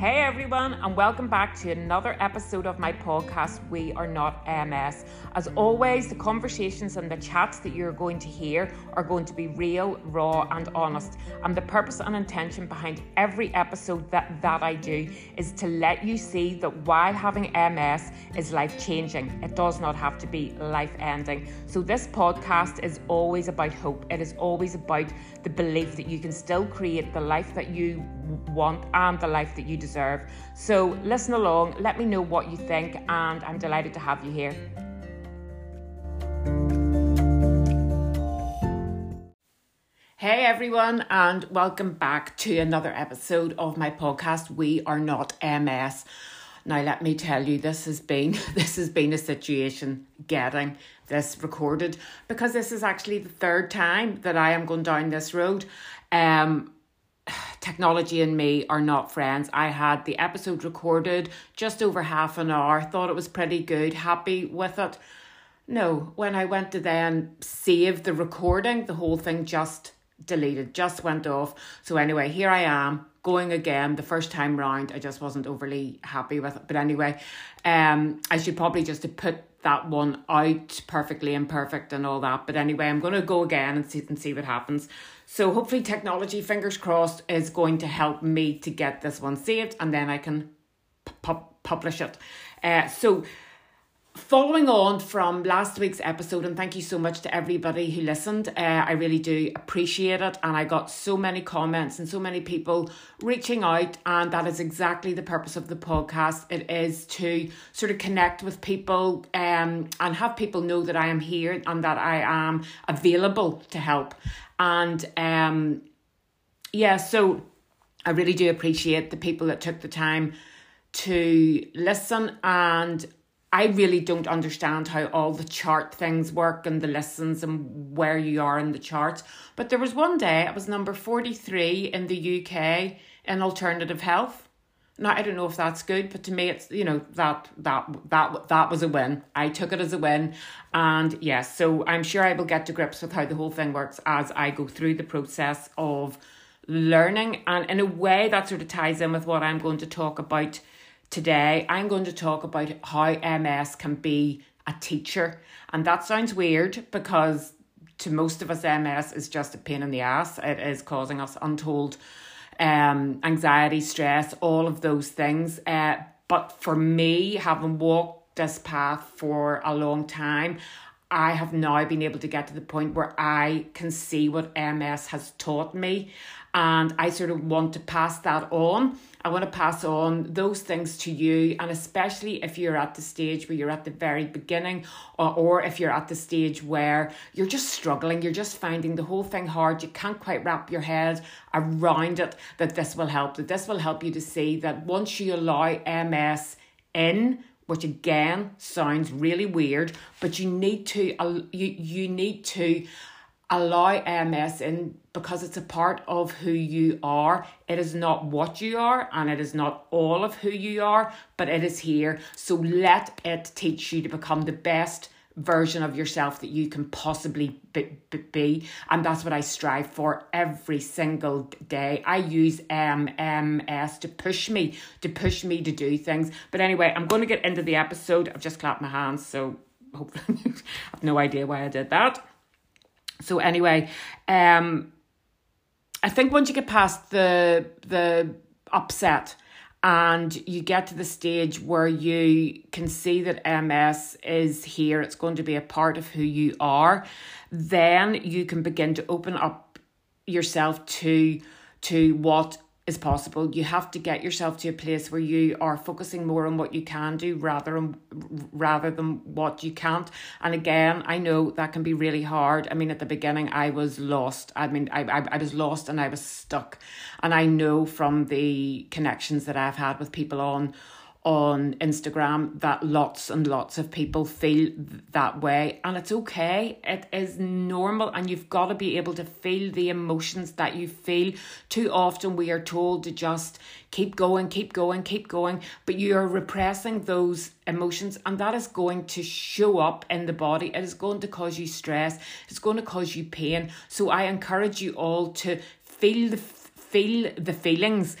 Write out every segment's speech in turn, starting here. Hey everyone, and welcome back to another episode of my podcast, We Are Not MS. As always, the conversations and the chats that you're going to hear are going to be real, raw and honest. And the purpose and intention behind every episode that I do is to let you see that while having MS is life-changing, it does not have to be life-ending. So this podcast is always about hope. It is always about the belief that you can still create the life that you want and the life that you deserve. So listen along, let me know what you think, and I'm delighted to have you here. Hey everyone, and welcome back to another episode of my podcast, We Are Not MS. Now let me tell you, this has been a situation getting this recorded, because this is actually the third time that I am going down this road. Technology and me are not friends. I had the episode recorded just over half an hour, thought it was pretty good, happy with it. No, when I went to then save the recording, the whole thing just deleted, just went off. So anyway, here I am going again. The first time round, I just wasn't overly happy with it. But anyway, I should probably just have put that one out, perfectly imperfect and all that. But anyway, I'm going to go again and see what happens. So hopefully technology, fingers crossed, is going to help me to get this one saved, and then I can publish it. So following on from last week's episode, and thank you so much to everybody who listened. I really do appreciate it. And I got so many comments and so many people reaching out. And that is exactly the purpose of the podcast. It is to sort of connect with people and have people know that I am here and that I am available to help. And so I really do appreciate the people that took the time to listen. And I really don't understand how all the chart things work and the listens and where you are in the charts. But there was one day, it was number 43 in the UK in alternative health. Now, I don't know if that's good, but to me, it's, you know, that was a win. I took it as a win. And yes, so I'm sure I will get to grips with how the whole thing works as I go through the process of learning. And in a way, that sort of ties in with what I'm going to talk about today. I'm going to talk about how MS can be a teacher. And that sounds weird, because to most of us, MS is just a pain in the ass. It is causing us untold anxiety, stress, all of those things. But for me, having walked this path for a long time, I have now been able to get to the point where I can see what MS has taught me. And I sort of want to pass that on. I want to pass on those things to you. And especially if you're at the stage where you're at the very beginning, or if you're at the stage where you're just struggling, you're just finding the whole thing hard, you can't quite wrap your head around it, that this will help. That this will help you to see that once you allow MS in, which again sounds really weird, but you need to allow MS in, because it's a part of who you are. It is not what you are, and it is not all of who you are, but it is here. So let it teach you to become the best version of yourself that you can possibly be. And that's what I strive for every single day. I use MS to push me to do things. But anyway, I'm going to get into the episode. I've just clapped my hands, so hopefully I've no idea why I did that. So anyway, I think once you get past the upset and you get to the stage where you can see that MS is here, it's going to be a part of who you are, then you can begin to open up yourself to what is possible. You have to get yourself to a place where you are focusing more on what you can do rather than what you can't. And again, I know that can be really hard. I mean, at the beginning, I was lost. I mean, I was lost and I was stuck. And I know from the connections that I've had with people on Instagram that lots and lots of people feel that way, and it's okay. It is normal, and you've got to be able to feel the emotions that you feel. Too often we are told to just keep going, but you are repressing those emotions, and that is going to show up in the body. It is going to cause you stress. It's going to cause you pain. So I encourage you all to feel the feelings.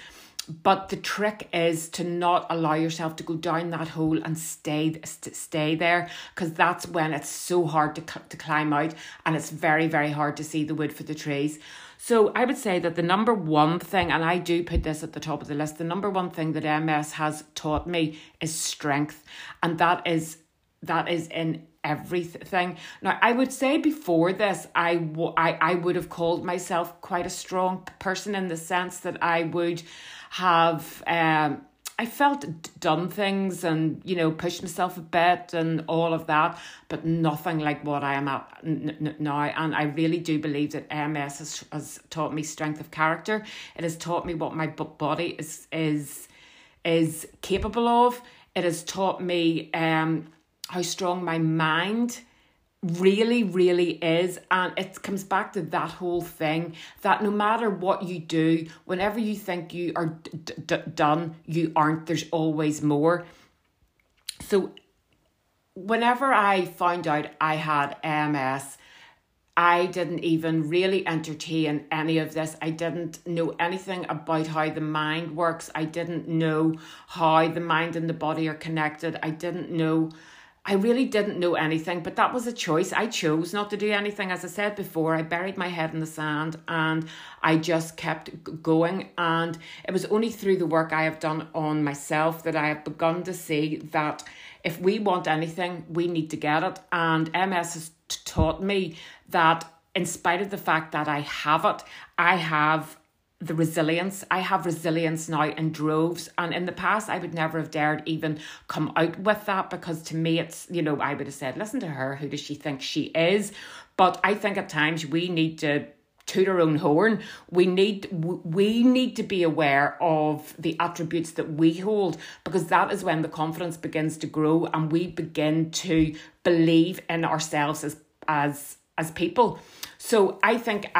But the trick is to not allow yourself to go down that hole and stay there, because that's when it's so hard to climb out, and it's very, very hard to see the wood for the trees. So I would say that the number one thing, and I do put this at the top of the list, the number one thing that MS has taught me is strength. And that is in everything. Now, I would say before this, I would have called myself quite a strong person, in the sense that I would have, I felt done things and, you know, pushed myself a bit and all of that, but nothing like what I am at now. And I really do believe that MS has taught me strength of character. It has taught me what my body is capable of. It has taught me how strong my mind really is. And it comes back to that whole thing that no matter what you do, whenever you think you are done, you aren't. There's always more. So whenever I found out I had MS, I didn't even really entertain any of this. I didn't know anything about how the mind works. I didn't know how the mind and the body are connected. I really didn't know anything, but that was a choice. I chose not to do anything. As I said before, I buried my head in the sand and I just kept going. And it was only through the work I have done on myself that I have begun to see that if we want anything, we need to get it. And MS has taught me that in spite of the fact that I have it, I have the resilience. I have resilience now in droves, and in the past I would never have dared even come out with that, because to me it's, you know, I would have said, listen to her, who does she think she is? But I think at times we need to toot our own horn. We need to be aware of the attributes that we hold, because that is when the confidence begins to grow and we begin to believe in ourselves as people. So I think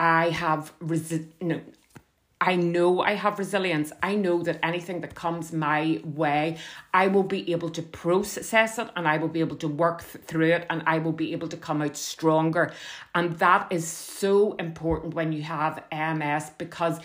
I know I have resilience. I know that anything that comes my way, I will be able to process it, and I will be able to work through it, and I will be able to come out stronger. And that is so important when you have MS, because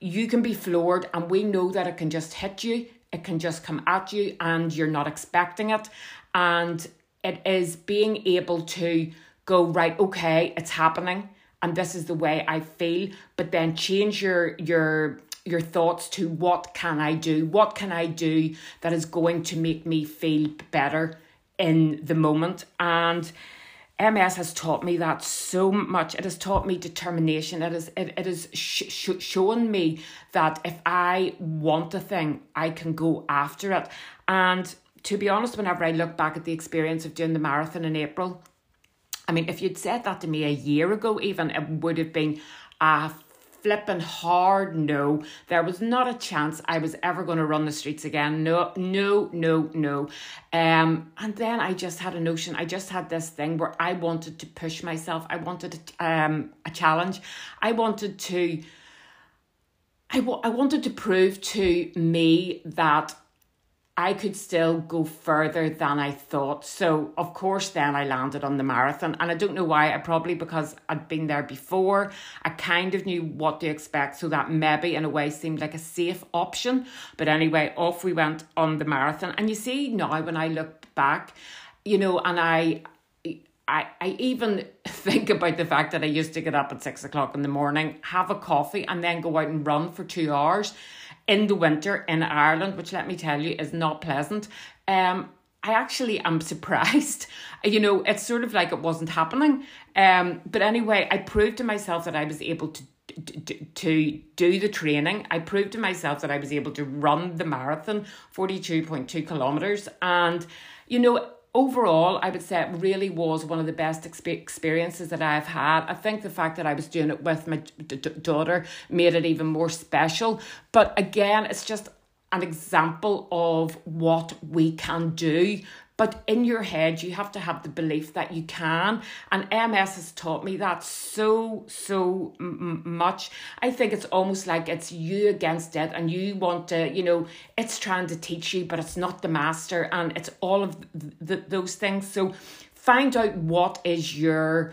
you can be floored, and we know that it can just hit you. It can just come at you and you're not expecting it. And it is being able to go, right, okay, it's happening, and this is the way I feel, but then change your thoughts to what can I do? What can I do that is going to make me feel better in the moment? And MS has taught me that so much. It has taught me determination. It has shown me that if I want a thing, I can go after it. And to be honest, whenever I look back at the experience of doing the marathon in April, I mean, if you'd said that to me a year ago even, it would have been a flipping hard no. There was not a chance I was ever going to run the streets again. No. And then I just had a notion. I just had this thing where I wanted to push myself. I wanted a challenge. I wanted to prove to me that I could still go further than I thought. So of course then I landed on the marathon, and I don't know why, probably because I'd been there before. I kind of knew what to expect, so that maybe in a way seemed like a safe option. But anyway, off we went on the marathon. And you see now when I look back, you know, and I even think about the fact that I used to get up at 6 o'clock in the morning, have a coffee, and then go out and run for 2 hours in the winter in Ireland, which, let me tell you, is not pleasant. I actually am surprised. You know, it's sort of like it wasn't happening. But anyway, I proved to myself that I was able to do the training. I proved to myself that I was able to run the marathon, 42.2 kilometers. And, you know, overall, I would say it really was one of the best experiences that I've had. I think the fact that I was doing it with my daughter made it even more special. But again, it's just an example of what we can do. But in your head, you have to have the belief that you can. And MS has taught me that so much. I think it's almost like it's you against it, and you want to, you know, it's trying to teach you, but it's not the master, and it's all of those things. So find out what is your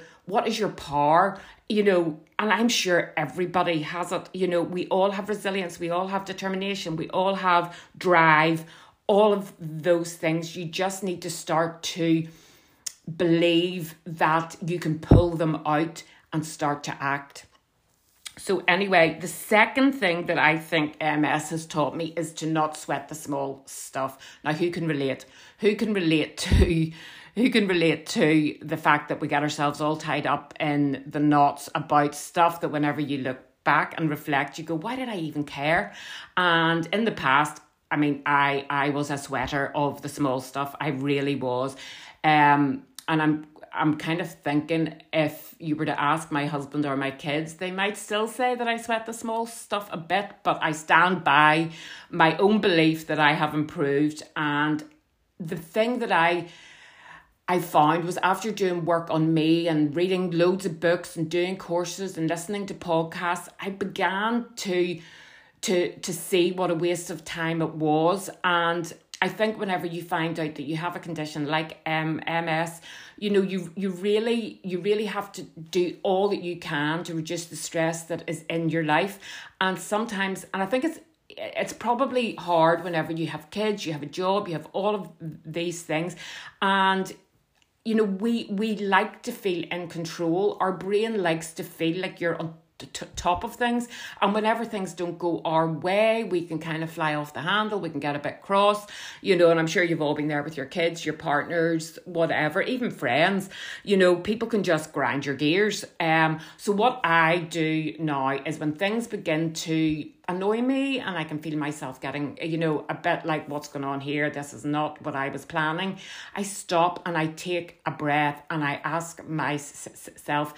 power, you know, And I'm sure everybody has it. You know, we all have resilience. We all have determination. We all have drive. All of those things. You just need to start to believe that you can pull them out and start to act. So anyway, the second thing that I think MS has taught me is to not sweat the small stuff. Now, who can relate? Who can relate to the fact that we get ourselves all tied up in the knots about stuff that whenever you look back and reflect, you go, why did I even care? And in the past, I mean, I was a sweater of the small stuff. I really was. And I'm kind of thinking if you were to ask my husband or my kids, they might still say that I sweat the small stuff a bit, but I stand by my own belief that I have improved. And the thing that I found was after doing work on me and reading loads of books and doing courses and listening to podcasts, I began to see what a waste of time it was. And I think whenever you find out that you have a condition like MS, you know, you really have to do all that you can to reduce the stress that is in your life. And sometimes, and I think it's probably hard whenever you have kids, you have a job, you have all of these things, and you know, we like to feel in control. Our brain likes to feel like you're on top of things. And whenever things don't go our way, we can kind of fly off the handle. We can get a bit cross, you know, and I'm sure you've all been there with your kids, your partners, whatever, even friends. You know, people can just grind your gears. So what I do now is when things begin to annoy me and I can feel myself getting, you know, a bit like, what's going on here? This is not what I was planning. I stop and I take a breath and I ask myself,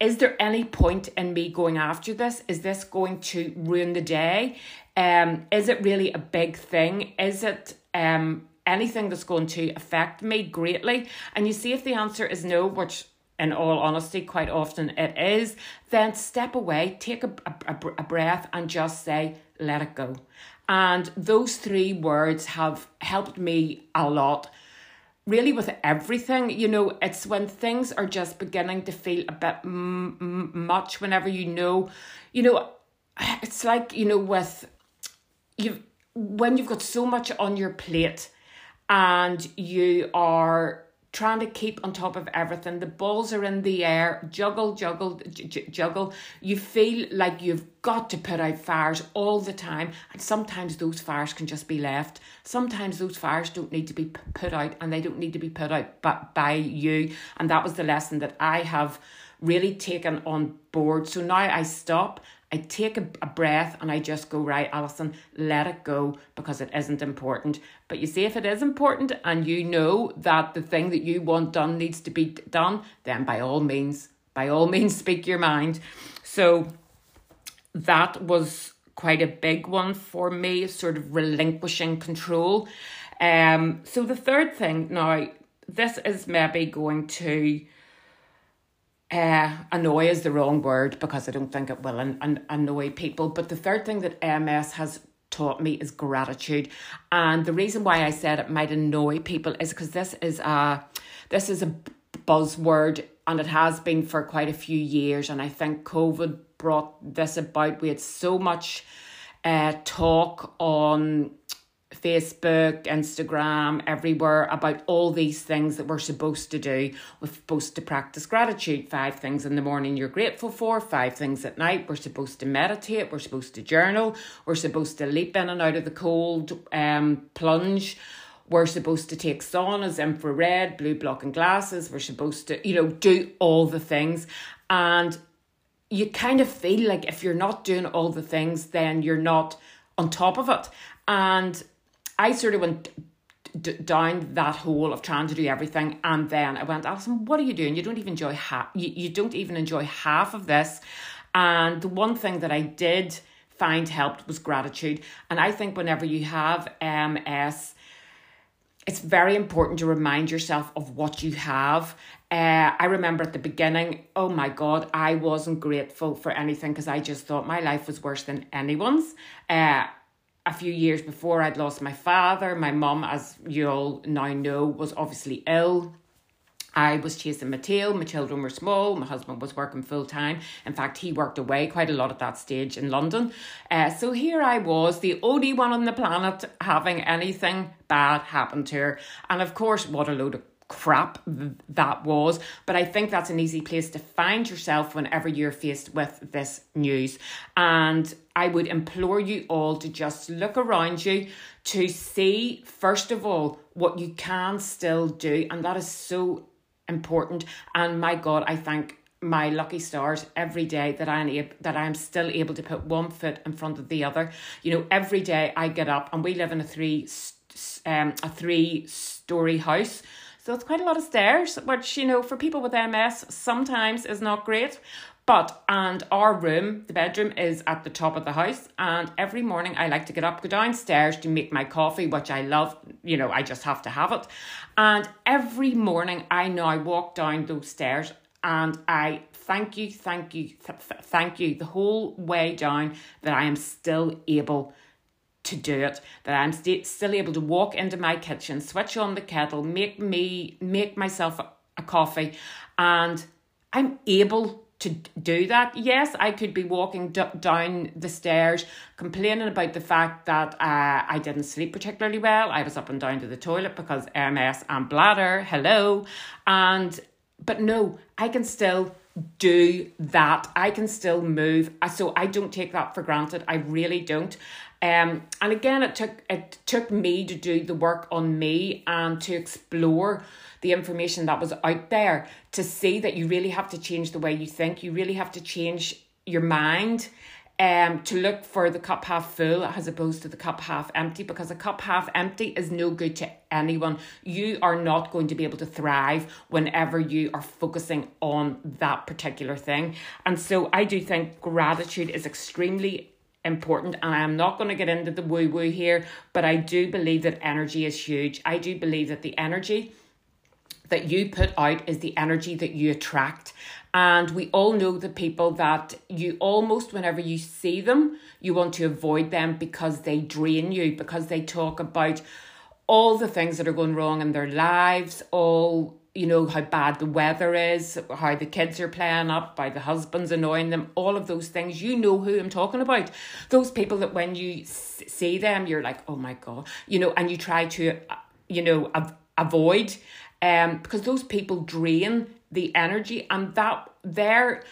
is there any point in me going after this? Is this going to ruin the day? Is it really a big thing? Is it anything that's going to affect me greatly? And you see, if the answer is no, which in all honesty, quite often it is, then step away, take a breath and just say, let it go. And those three words have helped me a lot. Really with everything, you know, it's when things are just beginning to feel a bit much whenever you know, it's like, you know, when you've got so much on your plate and you are trying to keep on top of everything, the balls are in the air, juggle, you feel like you've got to put out fires all the time, and sometimes those fires can just be left. Sometimes those fires don't need to be put out, and they don't need to be put out by you, and that was the lesson that I have really taken on board. So now I stop, I take a breath and I just go, right, Alison, let it go because it isn't important. But you see, if it is important and you know that the thing that you want done needs to be done, then by all means, speak your mind. So that was quite a big one for me, sort of relinquishing control. So the third thing now, this is maybe going to annoy is the wrong word because I don't think it will annoy people. But the third thing that MS has taught me is gratitude. And the reason why I said it might annoy people is because this is a buzzword and it has been for quite a few years. And I think COVID brought this about. We had so much talk on Facebook, Instagram, everywhere about all these things that we're supposed to do. We're supposed to practice gratitude. 5 things in the morning you're grateful for, 5 things at night. We're supposed to meditate. We're supposed to journal. We're supposed to leap in and out of the cold, plunge. We're supposed to take saunas, infrared, blue blocking glasses. We're supposed to, you know, do all the things. And you kind of feel like if you're not doing all the things, then you're not on top of it. And I sort of went down that hole of trying to do everything, and then I went, Alison, what are you doing? You don't even enjoy half of this. And the one thing that I did find helped was gratitude. And I think whenever you have MS, it's very important to remind yourself of what you have. I remember at the beginning, oh my God, I wasn't grateful for anything because I just thought my life was worse than anyone's. A few years before, I'd lost my father. My mum, as you all now know, was obviously ill. I was chasing my tail, my children were small, my husband was working full time. In fact, he worked away quite a lot at that stage in London. So here I was, the only one on the planet having anything bad happen to her. And of course, what a load of crap that was. But I think that's an easy place to find yourself whenever you're faced with this news. And I would implore you all to just look around you to see, first of all, what you can still do. And that is so important. And my God, I thank my lucky stars every day that I'm still able to put one foot in front of the other. You know, every day I get up, and we live in a three-story house, so it's quite a lot of stairs, which, you know, for people with MS sometimes is not great. But, and our room, the bedroom, is at the top of the house. And every morning I like to get up, go downstairs to make my coffee, which I love. You know, I just have to have it. And every morning I now walk down those stairs and I thank you the whole way down that I am still able to do it, that I'm still able to walk into my kitchen, switch on the kettle, make myself a coffee, and I'm able to do that. Yes, I could be walking down the stairs complaining about the fact that I didn't sleep particularly well. I was up and down to the toilet because MS and bladder, hello. But no, I can still do that. I can still move. So I don't take that for granted. I really don't. And again, it took me to do the work on me and to explore the information that was out there, to see that you really have to change the way you think. You really have to change your mind, to look for the cup half full as opposed to the cup half empty, because a cup half empty is no good to anyone. You are not going to be able to thrive whenever you are focusing on that particular thing. And so I do think gratitude is extremely important, and I'm not going to get into the woo-woo here, but I do believe that energy is huge. I do believe that the energy that you put out is the energy that you attract. And we all know the people that you almost, whenever you see them, you want to avoid them because they drain you, because they talk about all the things that are going wrong in their lives, all, you know, how bad the weather is, how the kids are playing up, by the husband's annoying them, all of those things. You know who I'm talking about. Those people that when you see them, you're like, oh my God, you know, and you try to, you know, avoid, because those people drain the energy, and that their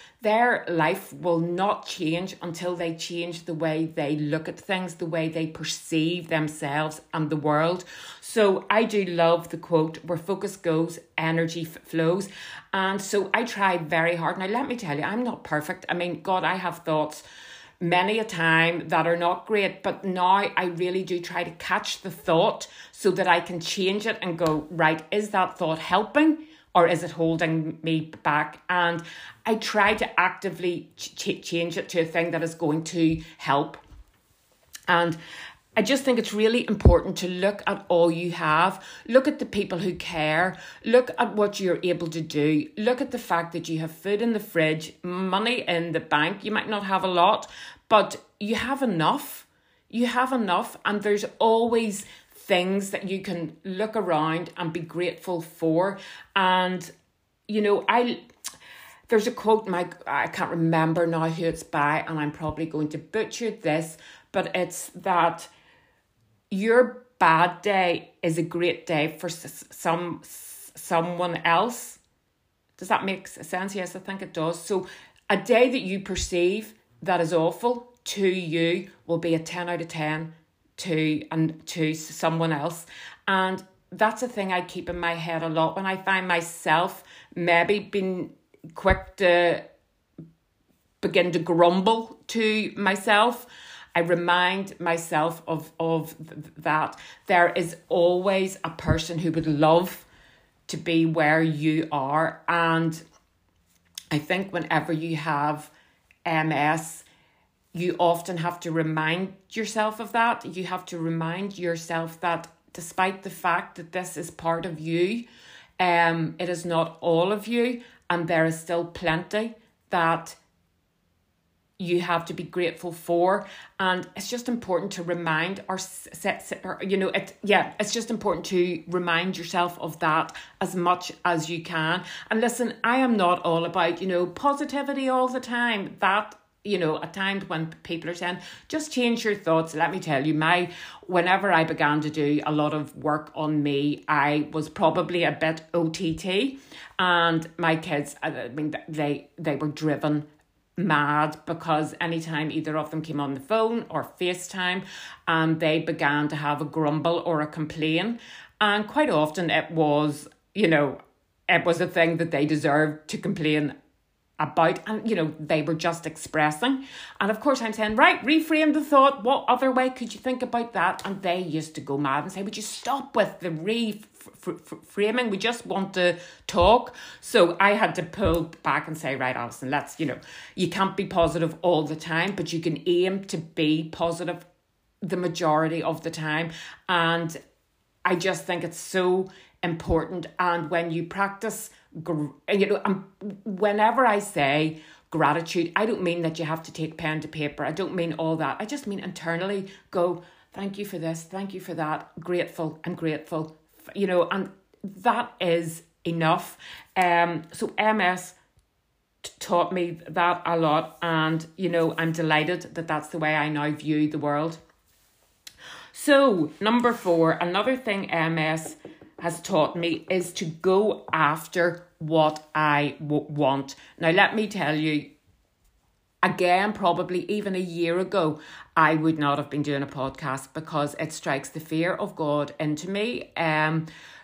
life will not change until they change the way they look at things, the way they perceive themselves and the world. So I do love the quote, where focus goes, energy flows. And so I try very hard. Now, let me tell you, I'm not perfect. I mean, God, I have thoughts many a time that are not great, but now I really do try to catch the thought so that I can change it and go, right, is that thought helping? Or is it holding me back? And I try to actively change it to a thing that is going to help. And I just think it's really important to look at all you have. Look at the people who care. Look at what you're able to do. Look at the fact that you have food in the fridge, money in the bank. You might not have a lot, but you have enough. You have enough, and there's always things that you can look around and be grateful for. And, you know, there's a quote, I can't remember now who it's by, and I'm probably going to butcher this, but it's that your bad day is a great day for someone else. Does that make sense? Yes, I think it does. So a day that you perceive that is awful to you will be a 10 out of 10 to someone else. And that's a thing I keep in my head a lot when I find myself maybe being quick to begin to grumble to myself. I remind myself of that. There is always a person who would love to be where you are. And I think whenever you have MS, you often have to remind yourself of that. You have to remind yourself that despite the fact that this is part of you, it is not all of you, and there is still plenty that you have to be grateful for. And it's just important to remind it's just important to remind yourself of that as much as you can. And listen, I am not all about, positivity all the time. That, at times when people are saying, just change your thoughts. Let me tell you, whenever I began to do a lot of work on me, I was probably a bit OTT, and my kids, they were driven mad, because anytime either of them came on the phone or FaceTime, and they began to have a grumble or a complain, and quite often it was a thing that they deserved to complain about, and they were just expressing. And of course I'm saying, right, reframe the thought, what other way could you think about that? And they used to go mad and say, would you stop with the reframing, we just want to talk. So I had to pull back and say, right, Alison, let's, you can't be positive all the time, but you can aim to be positive the majority of the time. And I just think it's so important. And when you practice, whenever I say gratitude, I don't mean that you have to take pen to paper. I don't mean all that. I just mean internally go, thank you for this, thank you for that, grateful, I'm grateful, and that is enough. So MS taught me that a lot, and, I'm delighted that that's the way I now view the world. So, number 4, another thing MS has taught me is to go after what I want. Now, let me tell you, again, probably even a year ago, I would not have been doing a podcast, because it strikes the fear of God into me.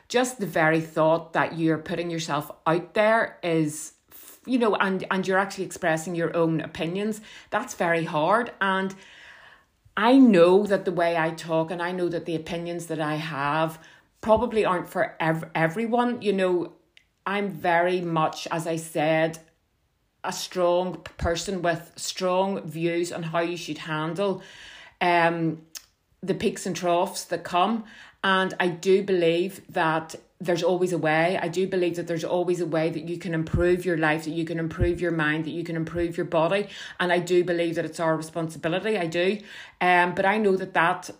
Just the very thought that you're putting yourself out there is, and you're actually expressing your own opinions, that's very hard. And I know that the way I talk, and I know that the opinions that I have probably aren't for everyone. I'm very much, as I said, a strong person with strong views on how you should handle the peaks and troughs that come. And I do believe that there's always a way. I do believe that there's always a way that you can improve your life, that you can improve your mind, that you can improve your body. And I do believe that it's our responsibility. I do. But I know that that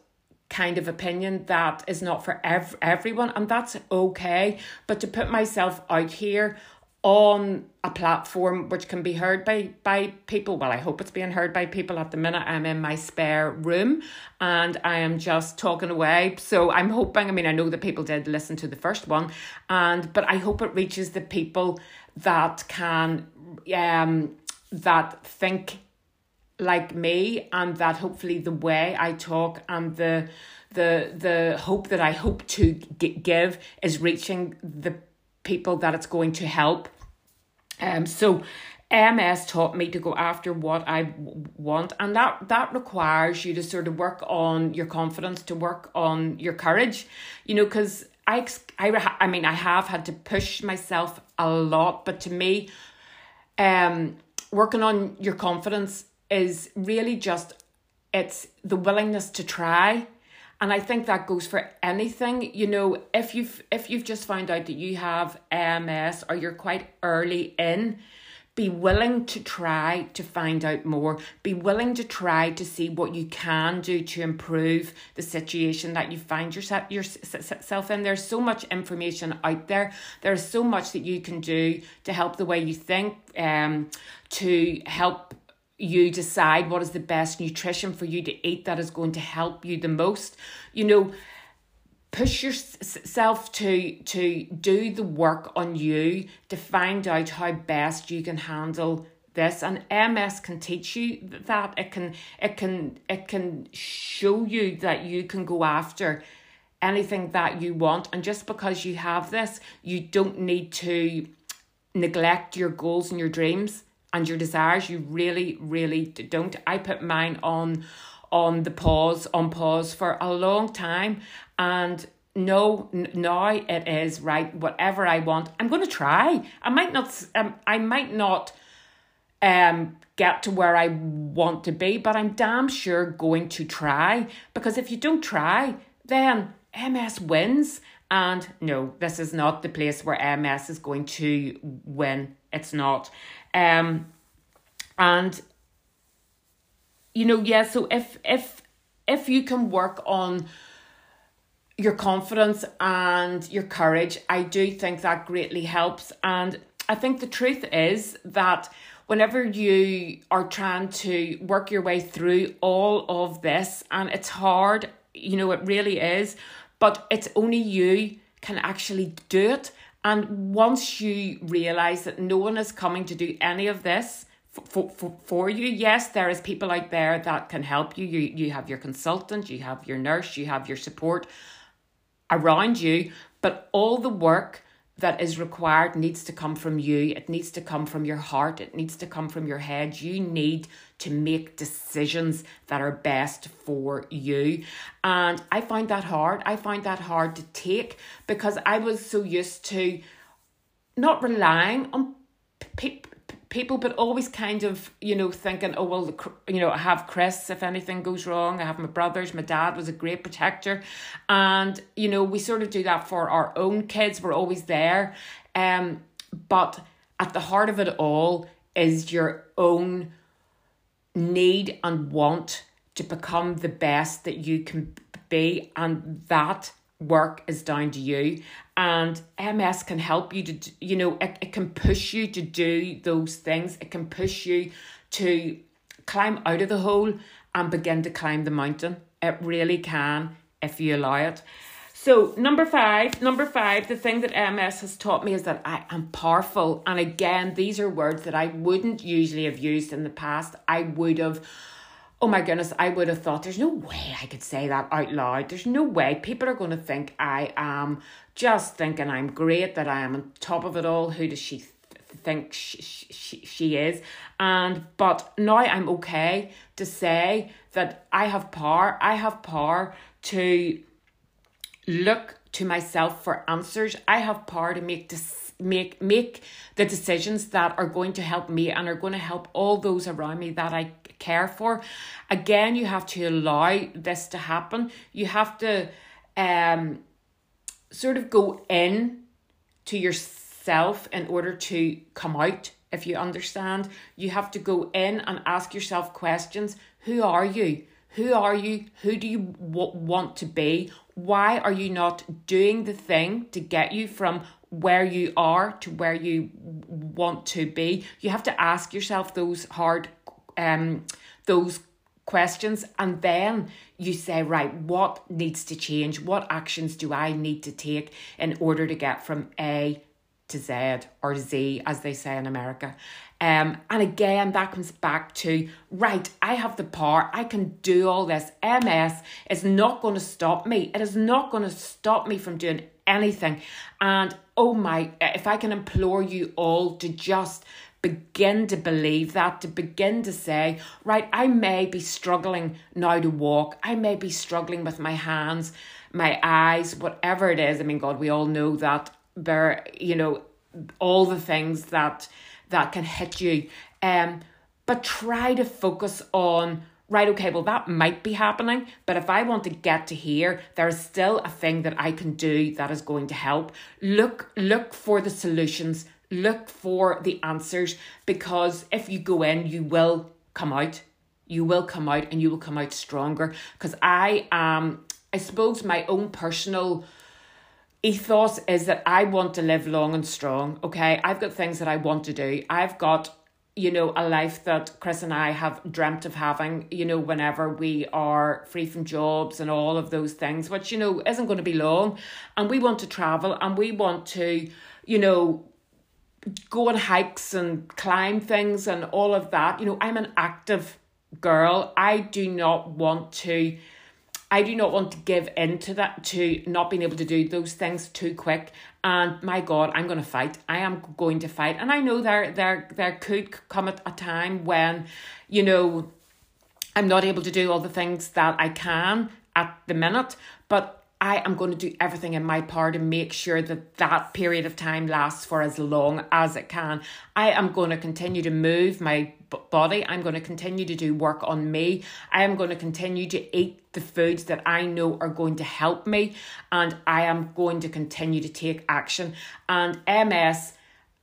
kind of opinion, that is not for everyone. And that's okay. But to put myself out here on a platform which can be heard by people, well, I hope it's being heard by people. At the minute, I'm in my spare room and I am just talking away. So I'm hoping, I know that people did listen to the first one, but I hope it reaches the people that can, that think like me, and that hopefully the way I talk and the hope that I hope to give is reaching the people that it's going to help. So MS taught me to go after what I want, and that requires you to sort of work on your confidence, to work on your courage, because I have had to push myself a lot. But to me, working on your confidence is really just, it's the willingness to try. And I think that goes for anything. If you've just found out that you have MS, or you're quite early in, be willing to try to find out more. Be willing to try to see what you can do to improve the situation that you find yourself in. There's so much information out there. There's so much that you can do to help the way you think, to help you decide what is the best nutrition for you to eat that is going to help you the most. Push yourself to do the work on you to find out how best you can handle this. And MS can teach you that. It can show you that you can go after anything that you want. And just because you have this, you don't need to neglect your goals and your dreams and your desires. You really, really don't. I put mine on pause for a long time, and now it is right. Whatever I want, I'm going to try. I might not get to where I want to be, but I'm damn sure going to try, because if you don't try, then MS wins. And no, this is not the place where MS is going to win. It's not. And you know, yeah, so if you can work on your confidence and your courage, I do think that greatly helps. And I think the truth is that whenever you are trying to work your way through all of this, and it's hard, you know, it really is, but it's only you can actually do it. And once you realise that no one is coming to do any of this for you, yes, there is people out there that can help you. You have your consultant, you have your nurse, you have your support around you, but all the work that is required needs to come from you. It needs to come from your heart. It needs to come from your head. You need to make decisions that are best for you. And I find that hard. I find that hard to take because I was so used to not relying on people, but always kind of, you know, thinking, oh, well, you know, I have Chris if anything goes wrong. I have my brothers. My dad was a great protector. And, you know, we sort of do that for our own kids. We're always there. But at the heart of it all is your own need and want to become the best that you can be, and that work is down to you. And MS can help you to, you know, it can push you to do those things. It can push you to climb out of the hole and begin to climb the mountain. It really can if you allow it. So number five, the thing that MS has taught me is that I am powerful. And again, these are words that I wouldn't usually have used in the past. I would have thought, there's no way I could say that out loud. There's no way. People are going to think I am just thinking I'm great, that I am on top of it all. Who does she think she is? But now I'm okay to say that I have power. I have power to look to myself for answers. I have power to make the decisions that are going to help me and are going to help all those around me that I care for. Again, you have to allow this to happen. You have to sort of go in to yourself in order to come out, if you understand. You have to go in and ask yourself questions. Who are you? Who are you? Who do you want to be? Why are you not doing the thing to get you from where you are to where you want to be? You have to ask yourself those hard those questions, and then you say, right, what needs to change? What actions do I need to take in order to get from A to Z, or Z as they say in America? And again, that comes back to, right, I have the power. I can do all this. MS is not going to stop me. It is not going to stop me from doing anything. And oh my, if I can implore you all to just begin to believe that, to begin to say, right, I may be struggling now to walk. I may be struggling with my hands, my eyes, whatever it is. I mean, God, we all know that there, you know, all the things that can hit you. But try to focus on, right, okay, well, that might be happening, but if I want to get to here, there is still a thing that I can do that is going to help. Look for the solutions. Look for the answers, because if you go in, you will come out. You will come out, and you will come out stronger. Because I suppose my own personal ethos is that I want to live long and strong. Okay, I've got things that I want to do. I've got, you know, a life that Chris and I have dreamt of having, you know, whenever we are free from jobs and all of those things, which, you know, isn't going to be long. And we want to travel, and we want to, you know, go on hikes and climb things and all of that. You know, I'm an active girl. I do not want to give in to that, to not being able to do those things too quick. And my God, I'm going to fight. I am going to fight. And I know there could come a time when, you know, I'm not able to do all the things that I can at the minute, but I am going to do everything in my power to make sure that that period of time lasts for as long as it can. I am going to continue to move my body. I'm going to continue to do work on me. I am going to continue to eat the foods that I know are going to help me. And I am going to continue to take action. And MS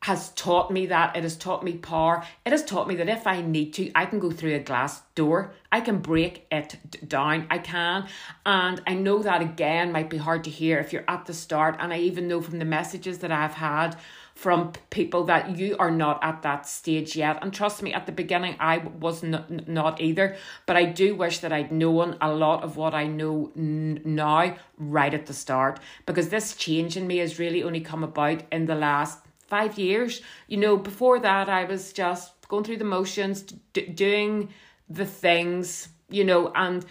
has taught me that. It has taught me power. It has taught me that if I need to, I can go through a glass door. I can break it down. I can. And I know that again might be hard to hear if you're at the start. And I even know from the messages that I've had from people that you are not at that stage yet. And trust me, at the beginning, I was not either. But I do wish that I'd known a lot of what I know now right at the start. Because this change in me has really only come about in the last 5 years. You know, before that, I was just going through the motions, doing the things, you know, and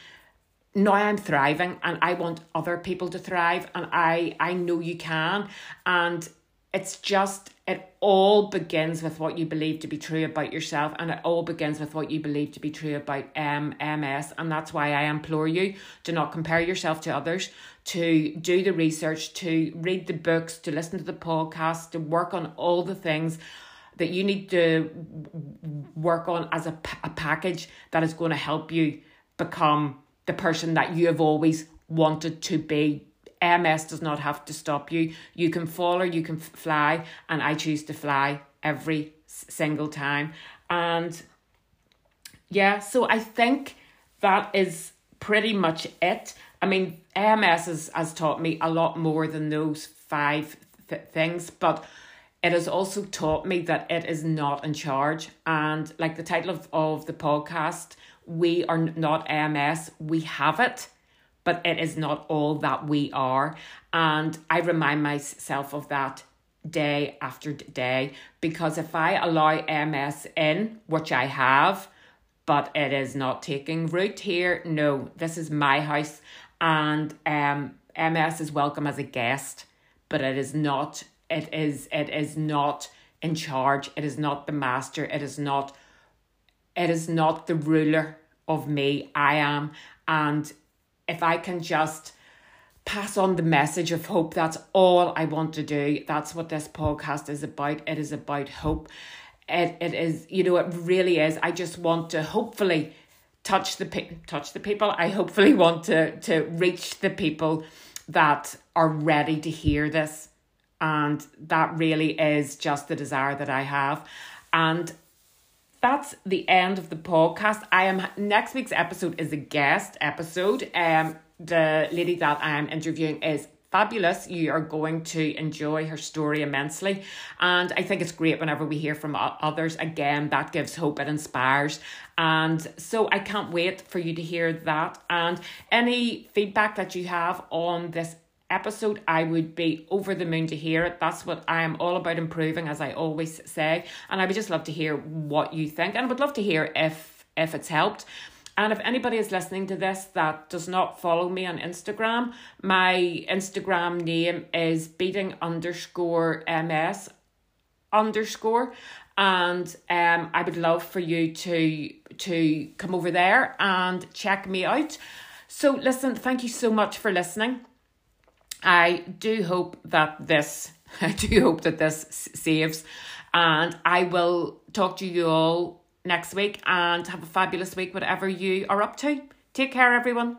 now I'm thriving and I want other people to thrive. And I know you can. And it's just, it all begins with what you believe to be true about yourself, and it all begins with what you believe to be true about MS. And that's why I implore you to not compare yourself to others, to do the research, to read the books, to listen to the podcast, to work on all the things that you need to work on as a package that is going to help you become the person that you have always wanted to be. MS does not have to stop you. You can fall or you can fly, and I choose to fly every single time. And yeah, so I think that is pretty much it. I mean, MS has taught me a lot more than those five things, but it has also taught me that it is not in charge. And like the title of the podcast, we are not MS, we have it. But it is not all that we are. And I remind myself of that day after day, because if I allow MS in, which I have, but it is not taking root here. No, this is my house, and MS is welcome as a guest, but it is not in charge. It is not the master. It is not the ruler of me. I am. And if I can just pass on the message of hope, that's all I want to do. That's what this podcast is about. It is about hope. It is, you know, it really is. I just want to hopefully touch the people. I hopefully want to reach the people that are ready to hear this. And that really is just the desire that I have. And that's the end of the podcast. Next week's episode is a guest episode. The lady that I am interviewing is fabulous. You are going to enjoy her story immensely. And I think it's great whenever we hear from others. Again, that gives hope, it inspires. And so I can't wait for you to hear that. And any feedback that you have on this episode, I would be over the moon to hear it. That's what I am all about, improving, as I always say. And I would just love to hear what you think, and I would love to hear if it's helped. And if anybody is listening to this that does not follow me on Instagram, my Instagram name is beating_ms_, and I would love for you to come over there and check me out. So listen, thank you so much for listening. I do hope that this saves, and I will talk to you all next week, and have a fabulous week, whatever you are up to. Take care, everyone.